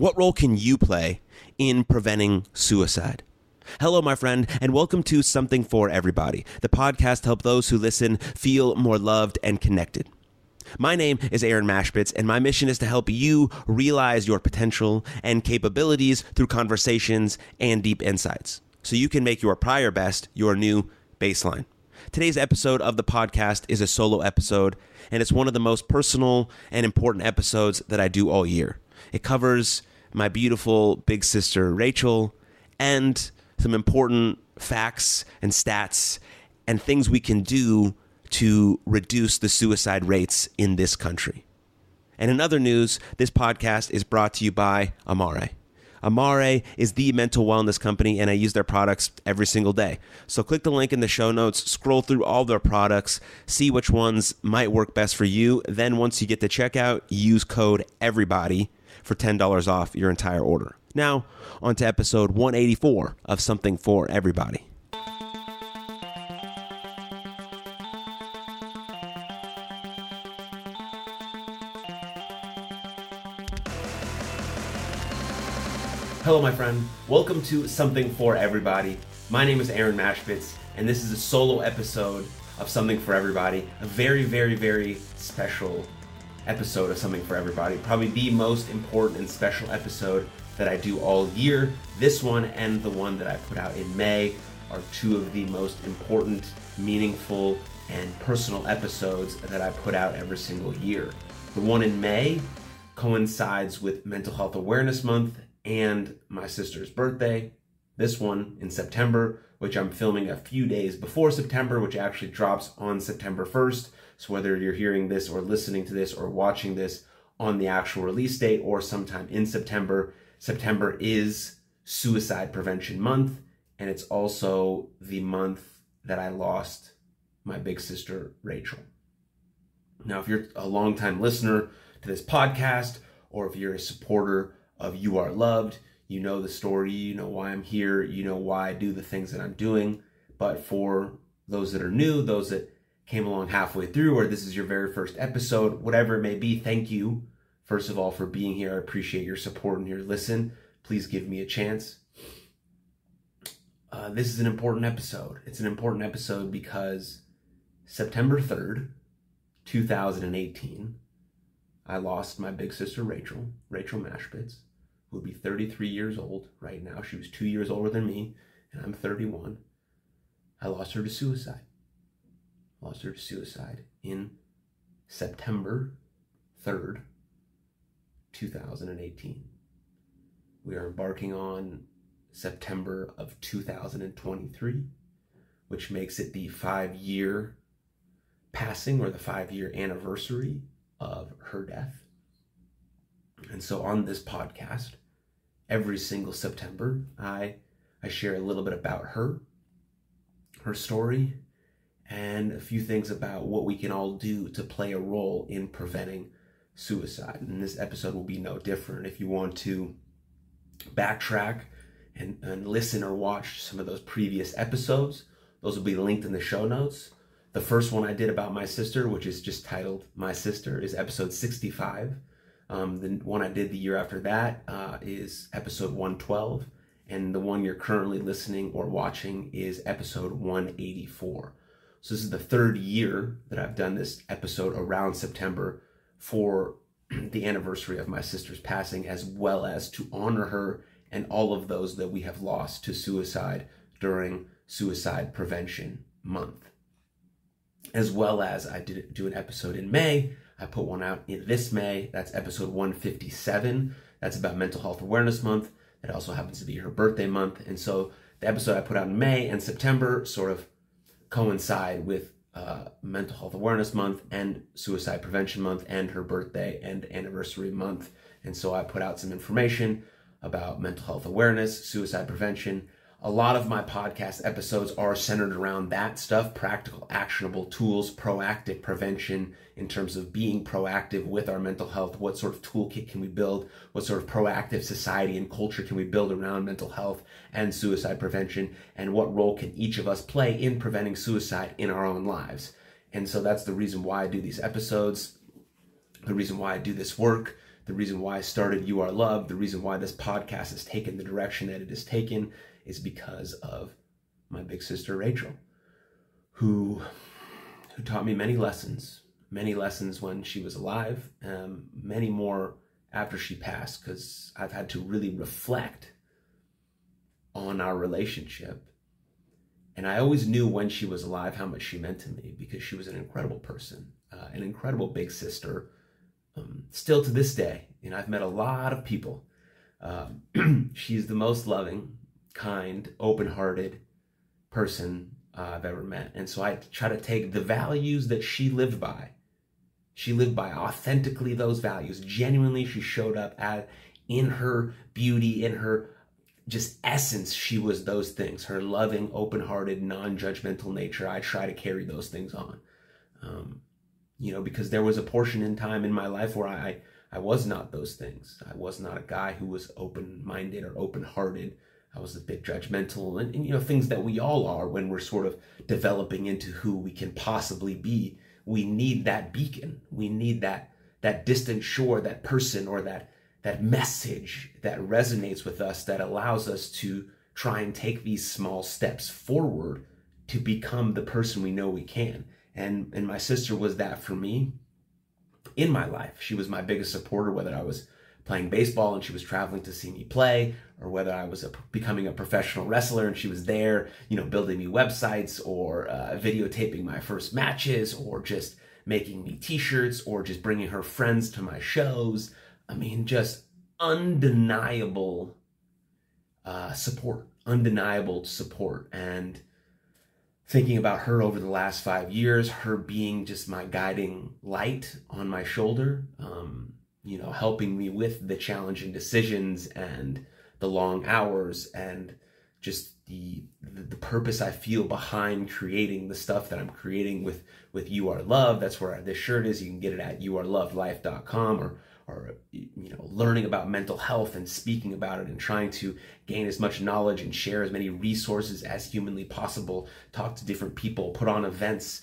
What role can you play in preventing suicide? Hello, my friend, and welcome to Something for Everybody, the podcast help those who listen feel more loved and connected. My name is Aaron Machbitz, and my mission is to help you realize your potential and capabilities through conversations and deep insights, so you can make your prior best your new baseline. Today's episode of the podcast is a solo episode, and it's one of the most personal and important episodes that I do all year. It covers my beautiful big sister, Rachel, and some important facts and stats and things we can do to reduce the suicide rates in this country. And in other news, this podcast is brought to you by Amare. Amare is the mental wellness company, and I use their products every single day. So click the link in the show notes, scroll through all their products, see which ones might work best for you. Then once you get to checkout, use code EVERYBODY for $10 off your entire order. Now, on to episode 184 of Something for Everybody. Hello, my friend. Welcome to Something for Everybody. My name is Aaron Machbitz, and this is a solo episode of Something for Everybody, a very, very, very special episode of Something for Everybody, probably the most important and special episode that I do all year. This one and the one that I put out in May are two of the most important, meaningful, and personal episodes that I put out every single year. The one in May coincides with Mental Health Awareness Month and my sister's birthday. This one in September, which I'm filming a few days before September, which actually drops on September 1st. So whether you're hearing this or listening to this or watching this on the actual release date or sometime in September, September is Suicide Prevention Month, and it's also the month that I lost my big sister, Rachel. Now, if you're a longtime listener to this podcast, or if you're a supporter of You Are Loved, you know the story, you know why I'm here, you know why I do the things that I'm doing. But for those that are new, those that came along halfway through, or this is your very first episode, whatever it may be, thank you, first of all, for being here. I appreciate your support and your listen. Please give me a chance. This is an important episode. It's an important episode because September 3rd, 2018, I lost my big sister, Rachel Machbitz, who would be 33 years old right now. She was 2 years older than me, and I'm 31. I lost her to suicide. In September 3rd, 2018. We are embarking on September of 2023, which makes it the 5-year passing or the 5-year anniversary of her death. And so on this podcast, every single September, I share a little bit about her story, and a few things about what we can all do to play a role in preventing suicide. And this episode will be no different. If you want to backtrack and listen or watch some of those previous episodes, those will be linked in the show notes. The first one I did about my sister, which is just titled My Sister, is episode 65. The one I did the year after that is episode 112. And the one you're currently listening or watching is episode 184. So this is the third year that I've done this episode around September for the anniversary of my sister's passing, as well as to honor her and all of those that we have lost to suicide during Suicide Prevention Month. As well as I did do an episode in May. I put one out in this May. That's episode 157. That's about Mental Health Awareness Month. It also happens to be her birthday month. And so the episode I put out in May and September sort of coincide with Mental Health Awareness Month and Suicide Prevention Month and her birthday and anniversary month. And so I put out some information about mental health awareness, suicide prevention. A lot of my podcast episodes are centered around that stuff, practical, actionable tools, proactive prevention in terms of being proactive with our mental health. What sort of toolkit can we build? What sort of proactive society and culture can we build around mental health and suicide prevention? And what role can each of us play in preventing suicide in our own lives? And so that's the reason why I do these episodes, the reason why I do this work, the reason why I started You Are Loved, the reason why this podcast has taken the direction that it has taken is because of my big sister, Rachel, who taught me many lessons when she was alive, many more after she passed, because I've had to really reflect on our relationship. And I always knew when she was alive how much she meant to me, because she was an incredible person, an incredible big sister, still to this day. And I've met a lot of people. She's the most loving, kind, open-hearted person I've ever met. And so I try to take the values that she lived by. She lived by authentically those values. Genuinely, she showed up in her beauty, in her just essence, she was those things. Her loving, open-hearted, non-judgmental nature, I try to carry those things on. Because there was a portion in time in my life where I was not those things. I was not a guy who was open-minded or open-hearted. I was a bit judgmental and things that we all are when we're sort of developing into who we can possibly be. We need that beacon. We need that distant shore, that person, or that message that resonates with us, that allows us to try and take these small steps forward to become the person we know we can. And my sister was that for me in my life. She was my biggest supporter, whether I was playing baseball and she was traveling to see me play, or whether I was becoming a professional wrestler and she was there, building me websites, or videotaping my first matches, or just making me t-shirts, or just bringing her friends to my shows. Just undeniable support, And thinking about her over the last 5 years, her being just my guiding light on my shoulder, helping me with the challenging decisions and the long hours, and just the purpose I feel behind creating the stuff that I'm creating with You Are Loved. That's where this shirt is. You can get it at youarelovedlife.com, or learning about mental health and speaking about it and trying to gain as much knowledge and share as many resources as humanly possible, talk to different people, put on events,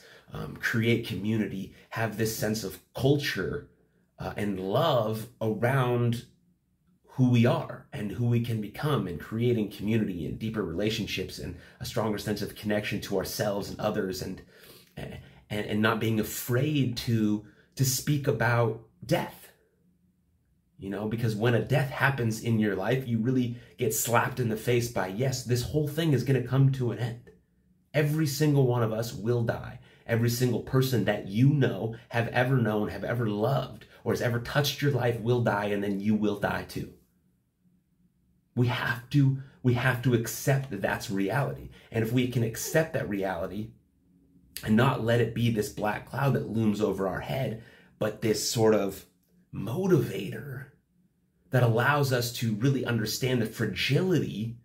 create community, have this sense of culture and love around who we are and who we can become, and creating community and deeper relationships and a stronger sense of connection to ourselves and others, and not being afraid to speak about death. Because when a death happens in your life, you really get slapped in the face by, yes, this whole thing is going to come to an end. Every single one of us will die. Every single person that you know, have ever known, have ever loved, or has ever touched your life will die, and then you will die too. We have to accept that that's reality. And if we can accept that reality and not let it be this black cloud that looms over our head, but this sort of motivator that allows us to really understand the fragility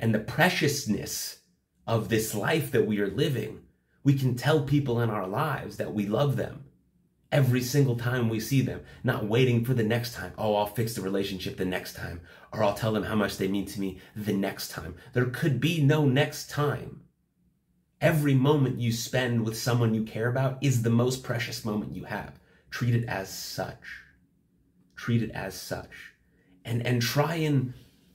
and the preciousness of this life that we are living, we can tell people in our lives that we love them every single time we see them, not waiting for the next time. Oh, I'll fix the relationship the next time, or I'll tell them how much they mean to me the next time. There could be no next time. Every moment you spend with someone you care about is the most precious moment you have. Treat it as such. And try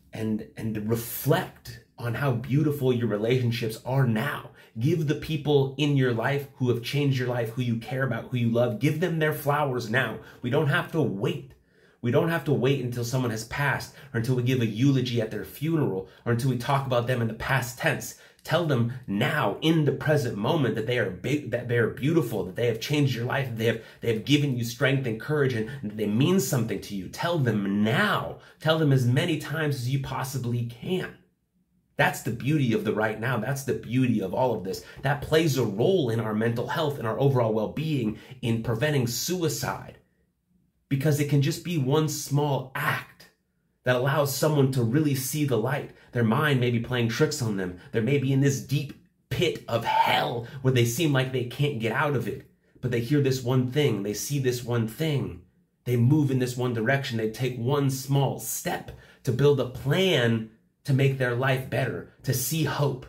and reflect on how beautiful your relationships are now. Give the people in your life who have changed your life, who you care about, who you love, give them their flowers now. We don't have to wait. We don't have to wait until someone has passed, or until we give a eulogy at their funeral, or until we talk about them in the past tense. Tell them now, in the present moment, that they are big, that they are beautiful, that they have changed your life, that they have given you strength and courage, and that they mean something to you. Tell them now. Tell them as many times as you possibly can. That's the beauty of the right now. That's the beauty of all of this. That plays a role in our mental health and our overall well-being, in preventing suicide, because it can just be one small act that allows someone to really see the light. Their mind may be playing tricks on them. They may be in this deep pit of hell where they seem like they can't get out of it. But they hear this one thing. They see this one thing. They move in this one direction. They take one small step to build a plan to make their life better, to see hope.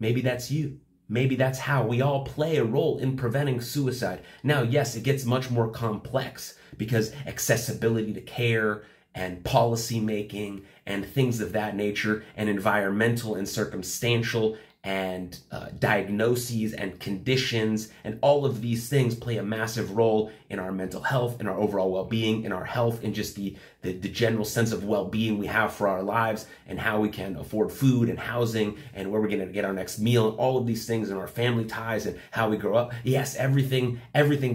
Maybe that's you. Maybe that's how we all play a role in preventing suicide. Now, yes, it gets much more complex because accessibility to care and policy making and things of that nature and environmental and circumstantial and diagnoses and conditions and all of these things play a massive role in our mental health, in our overall well-being, in our health, in just the general sense of well-being we have for our lives and how we can afford food and housing and where we're going to get our next meal and all of these things and our family ties and how we grow up. Yes, everything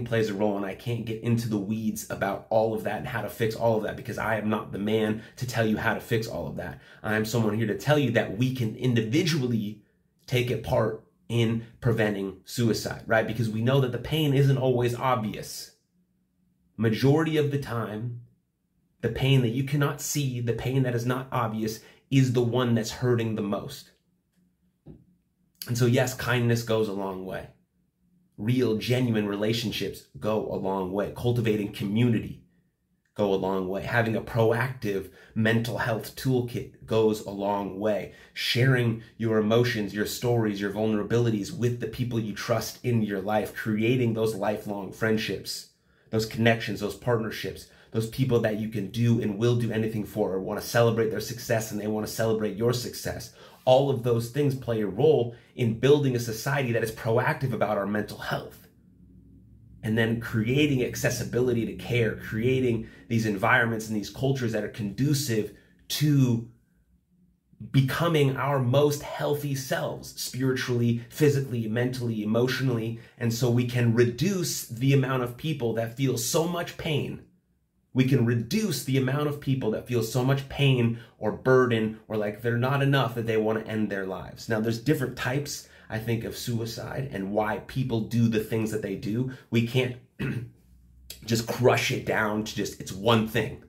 plays a role, and I can't get into the weeds about all of that and how to fix all of that because I am not the man to tell you how to fix all of that. I am someone here to tell you that we can individually take a part in preventing suicide, right? Because we know that the pain isn't always obvious. Majority of the time, the pain that you cannot see, the pain that is not obvious, is the one that's hurting the most. And so yes, kindness goes a long way. Real, genuine relationships go a long way. Cultivating community go a long way. Having a proactive mental health toolkit goes a long way. Sharing your emotions, your stories, your vulnerabilities with the people you trust in your life, creating those lifelong friendships, those connections, those partnerships, those people that you can do and will do anything for or want to celebrate their success and they want to celebrate your success. All of those things play a role in building a society that is proactive about our mental health. And then creating accessibility to care, creating these environments and these cultures that are conducive to becoming our most healthy selves, spiritually, physically, mentally, emotionally. And so we can reduce the amount of people that feel so much pain. We can reduce the amount of people that feel so much pain or burden or like they're not enough that they want to end their lives. Now, there's different types, I think, of suicide and why people do the things that they do. We can't just crush it down to just, it's one thing.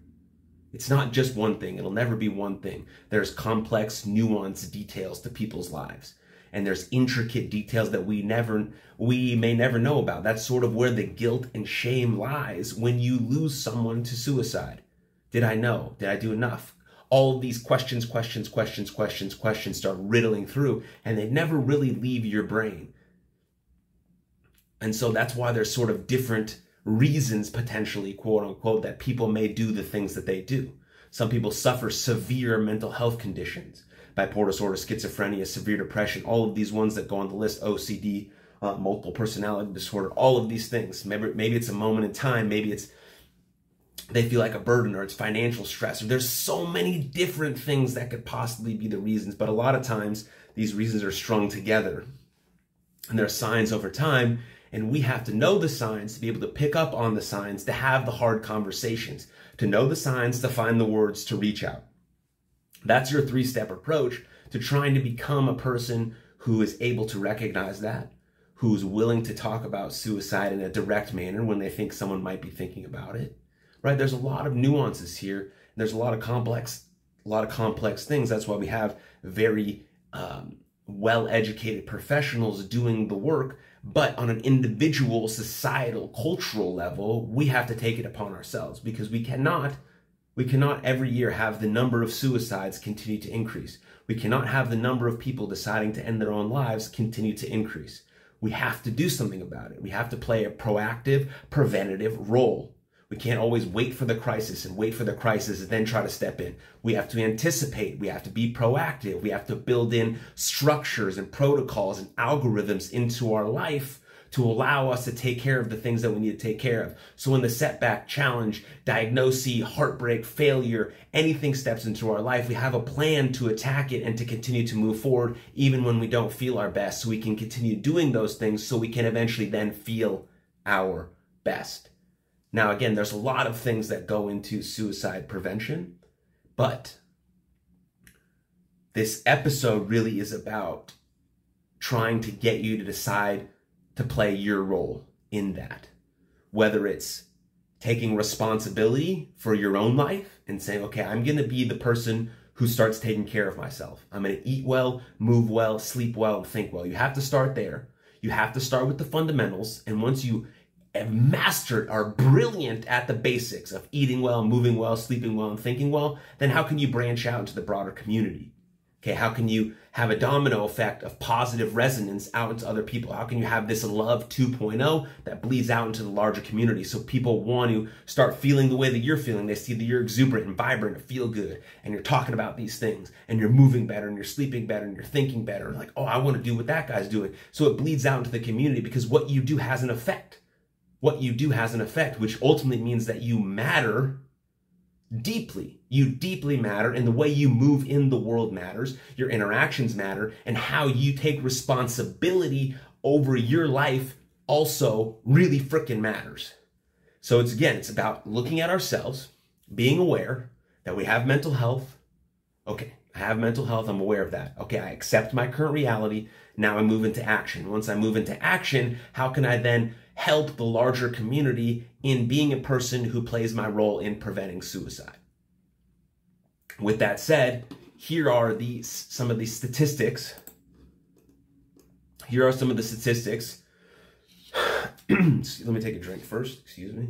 It's not just one thing. It'll never be one thing. There's complex, nuanced details to people's lives. And there's intricate details that we may never know about. That's sort of where the guilt and shame lies when you lose someone to suicide. Did I know? Did I do enough? All of these questions start riddling through, and they never really leave your brain. And so that's why there's sort of different reasons, potentially, quote unquote, that people may do the things that they do. Some people suffer severe mental health conditions. Bipolar disorder, schizophrenia, severe depression, all of these ones that go on the list, OCD, multiple personality disorder, all of these things. Maybe it's a moment in time, maybe it's they feel like a burden, or it's financial stress, or there's so many different things that could possibly be the reasons, but a lot of times these reasons are strung together and there are signs over time, and we have to know the signs to be able to pick up on the signs, to have the hard conversations, to know the signs, to find the words, to reach out. That's your three-step approach to trying to become a person who is able to recognize that, who's willing to talk about suicide in a direct manner when they think someone might be thinking about it, right? There's a lot of nuances here, and there's a lot of complex things. That's why we have very well-educated professionals doing the work, but on an individual, societal, cultural level, we have to take it upon ourselves because we cannot every year have the number of suicides continue to increase. We cannot have the number of people deciding to end their own lives continue to increase. We have to do something about it. We have to play a proactive, preventative role. We can't always wait for the crisis and then try to step in. We have to anticipate. We have to be proactive. We have to build in structures and protocols and algorithms into our life to allow us to take care of the things that we need to take care of. So when the setback, challenge, diagnosis, heartbreak, failure, anything steps into our life, we have a plan to attack it and to continue to move forward even when we don't feel our best, so we can continue doing those things so we can eventually then feel our best. Now, again, there's a lot of things that go into suicide prevention, but this episode really is about trying to get you to decide to play your role in that. Whether it's taking responsibility for your own life and saying, okay, I'm gonna be the person who starts taking care of myself. I'm gonna eat well, move well, sleep well, and think well. You have to start there. You have to start with the fundamentals. And once you have mastered, are brilliant at the basics of eating well, moving well, sleeping well, and thinking well, then how can you branch out into the broader community? Okay, how can you have a domino effect of positive resonance out into other people? How can you have this love 2.0 that bleeds out into the larger community? So people want to start feeling the way that you're feeling. They see that you're exuberant and vibrant and feel good, and you're talking about these things, and you're moving better, and you're sleeping better, and you're thinking better. And like, oh, I want to do what that guy's doing. So it bleeds out into the community because what you do has an effect. What you do has an effect, which ultimately means that you matter deeply. You deeply matter, and the way you move in the world matters, your interactions matter, and how you take responsibility over your life also really freaking matters. So it's, again, it's about looking at ourselves, being aware that we have mental health. Okay, I have mental health, I'm aware of that. Okay, I accept my current reality, now I move into action. Once I move into action, how can I then help the larger community in being a person who plays my role in preventing suicide? With that said, here are some of the statistics. Here are some of the statistics. Let me take a drink first, excuse me.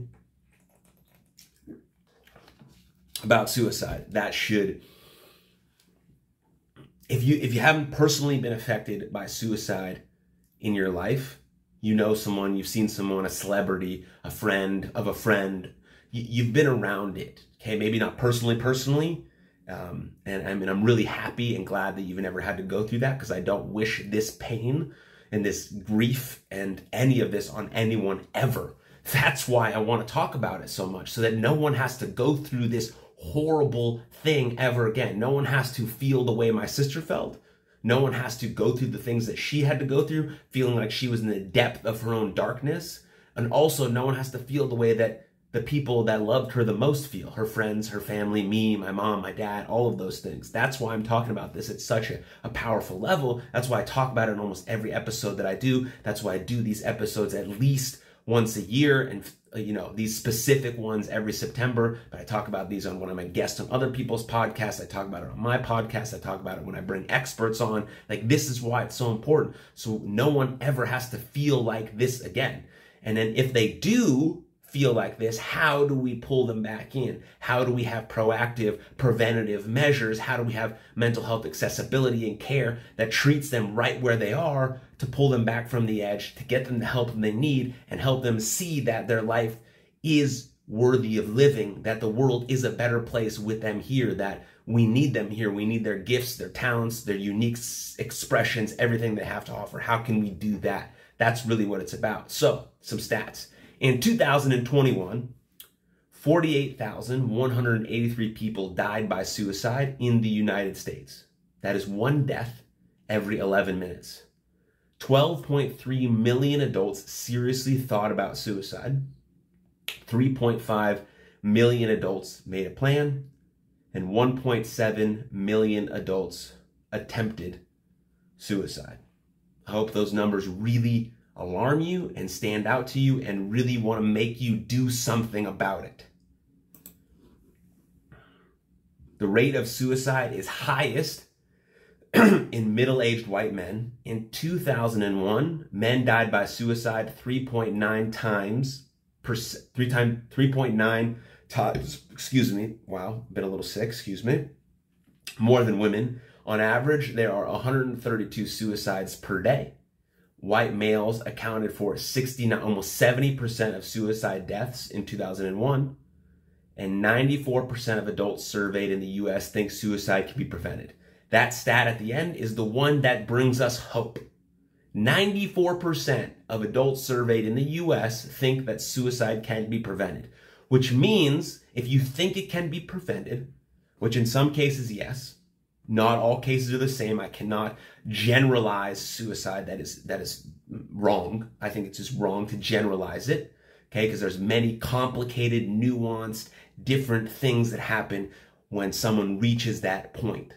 About suicide. That should, if you haven't personally been affected by suicide in your life, you know someone, you've seen someone, a celebrity, a friend of a friend, you've been around it. Okay, maybe not personally, and I mean, I'm really happy and glad that you've never had to go through that, because I don't wish this pain and this grief and any of this on anyone ever. That's why I want to talk about it so much, so that no one has to go through this horrible thing ever again. No one has to feel the way my sister felt. No one has to go through the things that she had to go through, feeling like she was in the depth of her own darkness. And also, no one has to feel the way that the people that loved her the most feel, her friends, her family, me, my mom, my dad, all of those things. That's why I'm talking about this at such a powerful level. That's why I talk about it in almost every episode that I do. That's why I do these episodes at least once a year, and you know, these specific ones every September. But I talk about these on when I'm a guest on other people's podcasts. I talk about it on my podcast. I talk about it when I bring experts on. Like, this is why it's so important. So no one ever has to feel like this again. And then if they do feel like this, how do we pull them back in? How do we have proactive, preventative measures? How do we have mental health accessibility and care that treats them right where they are, to pull them back from the edge, to get them the help they need, and help them see that their life is worthy of living, that the world is a better place with them here, that we need them here. We need their gifts, their talents, their unique expressions, everything they have to offer. How can we do that? That's really what it's about. So, some stats. In 2021, 48,183 people died by suicide in the United States. That is one death every 11 minutes. 12.3 million adults seriously thought about suicide. 3.5 million adults made a plan. And 1.7 million adults attempted suicide. I hope those numbers really alarm you and stand out to you and really want to make you do something about it. The rate of suicide is highest in middle-aged white men. In 2001, men died by suicide 3.9 times, more than women. On average, there are 132 suicides per day. White males accounted for 69, almost 70% of suicide deaths in 2001, and 94% of adults surveyed in the U.S. think suicide can be prevented. That stat at the end is the one that brings us hope. 94% of adults surveyed in the U.S. think that suicide can be prevented, which means if you think it can be prevented, which in some cases, yes. Not all cases are the same. I cannot generalize suicide. That is wrong. I think it's just wrong to generalize it, okay? Because there's many complicated, nuanced, different things that happen when someone reaches that point.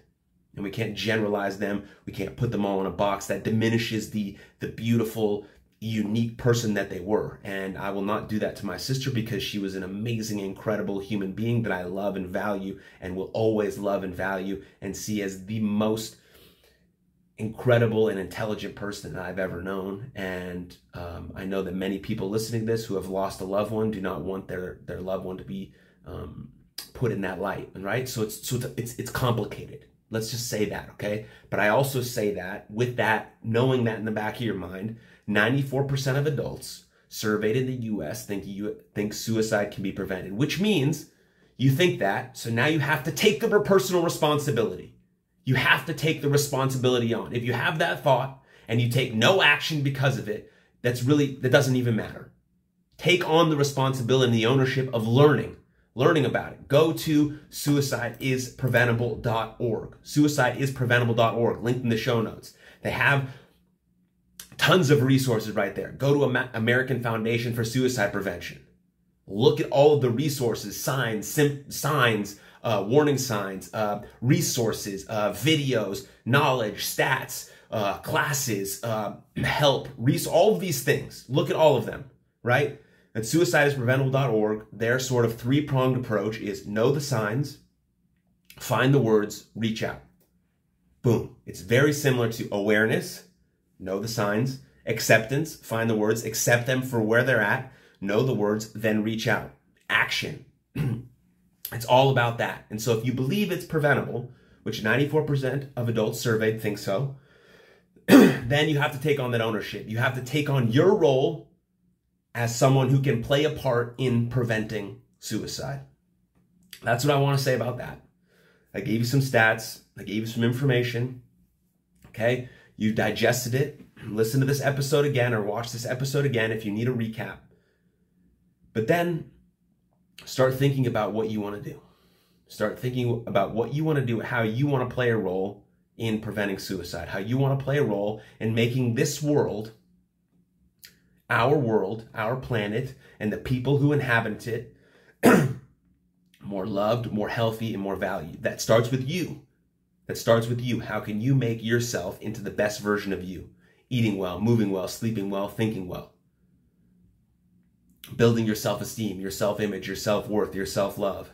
And we can't generalize them. We can't put them all in a box. That diminishes the beautiful, unique person that they were. And I will not do that to my sister, because she was an amazing, incredible human being that I love and value and will always love and value and see as the most incredible and intelligent person that I've ever known. And I know that many people listening to this who have lost a loved one do not want their loved one to be put in that light, right? So it's complicated. Let's just say that, okay? But I also say that with that, knowing that in the back of your mind, 94% of adults surveyed in the US think suicide can be prevented, which means you think that, so now you have to take the personal responsibility. You have to take the responsibility on. If you have that thought and you take no action because of it, that doesn't even matter. Take on the responsibility and the ownership of learning about it. Go to suicideispreventable.org. Suicideispreventable.org, linked in the show notes. They have tons of resources right there. Go to American Foundation for Suicide Prevention. Look at all of the resources, signs, warning signs, resources, videos, knowledge, stats, classes, help, all of these things. Look at all of them, right? At suicideispreventable.org, their sort of three-pronged approach is know the signs, find the words, reach out. Boom. It's very similar to awareness, know the signs, acceptance, find the words, accept them for where they're at, know the words, then reach out. Action. It's all about that. And so if you believe it's preventable, which 94% of adults surveyed think so, then you have to take on that ownership. You have to take on your role as someone who can play a part in preventing suicide. That's what I want to say about that. I gave you some stats. I gave you some information. Okay? You digested it. Listen to this episode again or watch this episode again if you need a recap. But then start thinking about what you want to do. Start thinking about what you want to do, how you want to play a role in preventing suicide, how you want to play a role in making this world, our planet, and the people who inhabit it more loved, more healthy, and more valued. That starts with you. That starts with you. How can you make yourself into the best version of you? Eating well, moving well, sleeping well, thinking well. Building your self-esteem, your self-image, your self-worth, your self-love.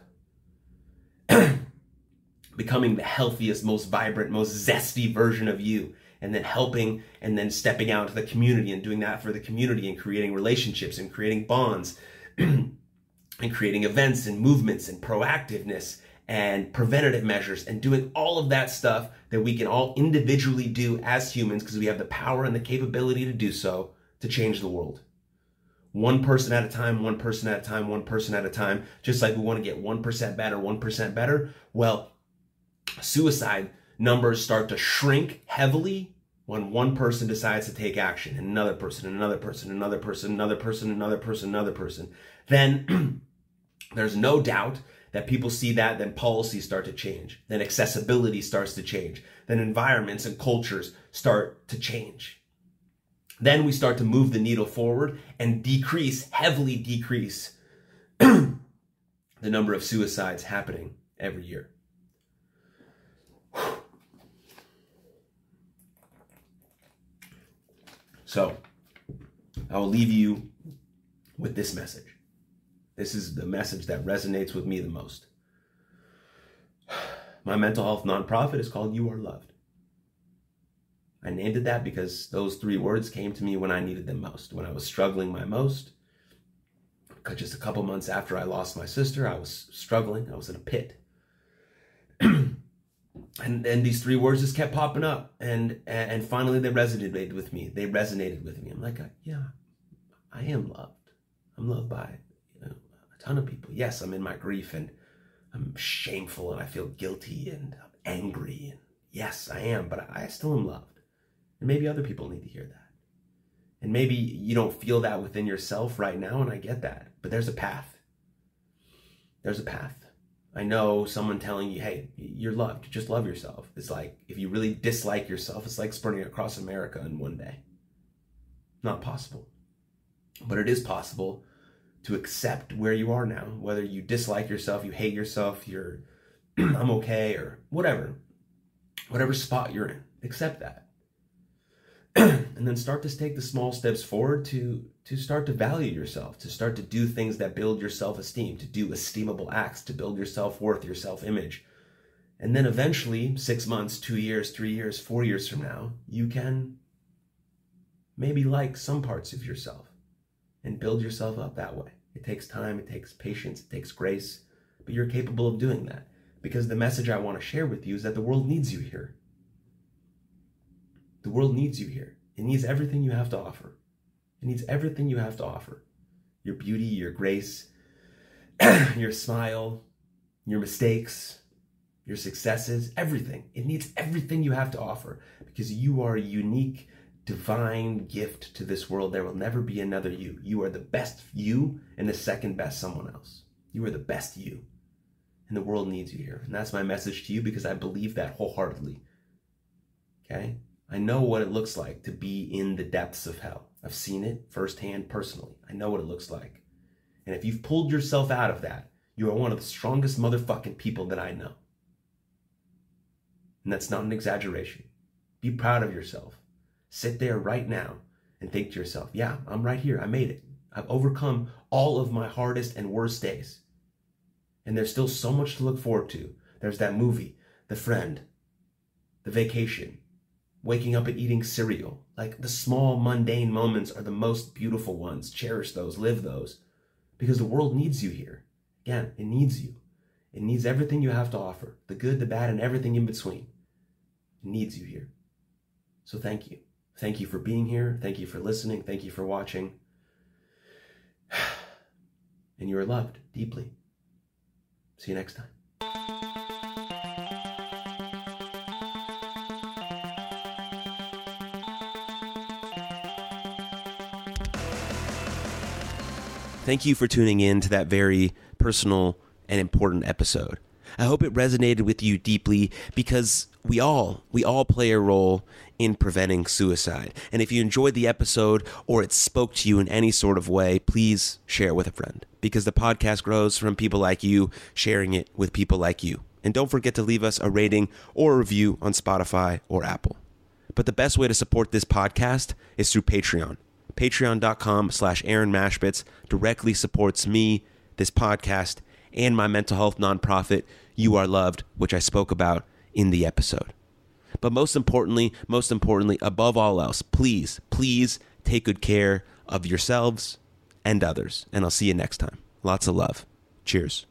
Becoming the healthiest, most vibrant, most zesty version of you. And then helping and then stepping out into the community and doing that for the community and creating relationships and creating bonds and creating events and movements and proactiveness and preventative measures and doing all of that stuff that we can all individually do as humans because we have the power and the capability to do so to change the world. One person at a time, one person at a time, one person at a time, just like we want to get 1% better, 1% better. Well, suicide numbers start to shrink heavily when one person decides to take action, and another person, and another person, another person, another person, another person, another person. Then there's no doubt that people see that, then policies start to change, then accessibility starts to change, then environments and cultures start to change. Then we start to move the needle forward and heavily decrease the number of suicides happening every year. So I will leave you with this message. This is the message that resonates with me the most. My mental health nonprofit is called You Are Loved. I named it that because those three words came to me when I needed them most, when I was struggling my most. Just a couple months after I lost my sister, I was struggling. I was in a pit. And these three words just kept popping up. And finally, they resonated with me. I'm like, yeah, I am loved. I'm loved by a ton of people. Yes, I'm in my grief, and I'm shameful, and I feel guilty, and I'm angry. And yes, I am, but I still am loved. And maybe other people need to hear that. And maybe you don't feel that within yourself right now, and I get that. But there's a path. I know someone telling you, hey, you're loved. Just love yourself. It's like, if you really dislike yourself, it's like sprinting across America in one day. Not possible. But it is possible to accept where you are now, whether you dislike yourself, you hate yourself, you're I'm okay, or whatever spot you're in. Accept that. And then start to take the small steps forward to start to value yourself, to start to do things that build your self-esteem, to do esteemable acts, to build your self-worth, your self-image. And then eventually, 6 months, 2 years, 3 years, 4 years from now, you can maybe like some parts of yourself and build yourself up that way. It takes time, it takes patience, it takes grace, but you're capable of doing that. Because the message I want to share with you is that the world needs you here. The world needs you here. It needs everything you have to offer. It needs everything you have to offer. Your beauty, your grace, your smile, your mistakes, your successes, everything. It needs everything you have to offer because you are a unique, divine gift to this world. There will never be another you. You are the best you and the second best someone else. You are the best you. And the world needs you here. And that's my message to you because I believe that wholeheartedly. Okay? I know what it looks like to be in the depths of hell. I've seen it firsthand personally. I know what it looks like. And if you've pulled yourself out of that, you are one of the strongest motherfucking people that I know. And that's not an exaggeration. Be proud of yourself. Sit there right now and think to yourself, yeah, I'm right here. I made it. I've overcome all of my hardest and worst days. And there's still so much to look forward to. There's that movie, The Friend, the vacation, waking up and eating cereal. Like the small mundane moments are the most beautiful ones. Cherish those, live those, because the world needs you here. Again, it needs you. It needs everything you have to offer, the good, the bad, and everything in between. It needs you here. So thank you. Thank you for being here. Thank you for listening. Thank you for watching. And you are loved deeply. See you next time. Thank you for tuning in to that very personal and important episode. I hope it resonated with you deeply because we all play a role in preventing suicide. And if you enjoyed the episode or it spoke to you in any sort of way, please share with a friend because the podcast grows from people like you sharing it with people like you. And don't forget to leave us a rating or a review on Spotify or Apple. But the best way to support this podcast is through Patreon. Patreon.com/Aaron Machbitz directly supports me, this podcast, and my mental health nonprofit, You Are Loved, which I spoke about in the episode. But most importantly, above all else, please take good care of yourselves and others. And I'll see you next time. Lots of love. Cheers.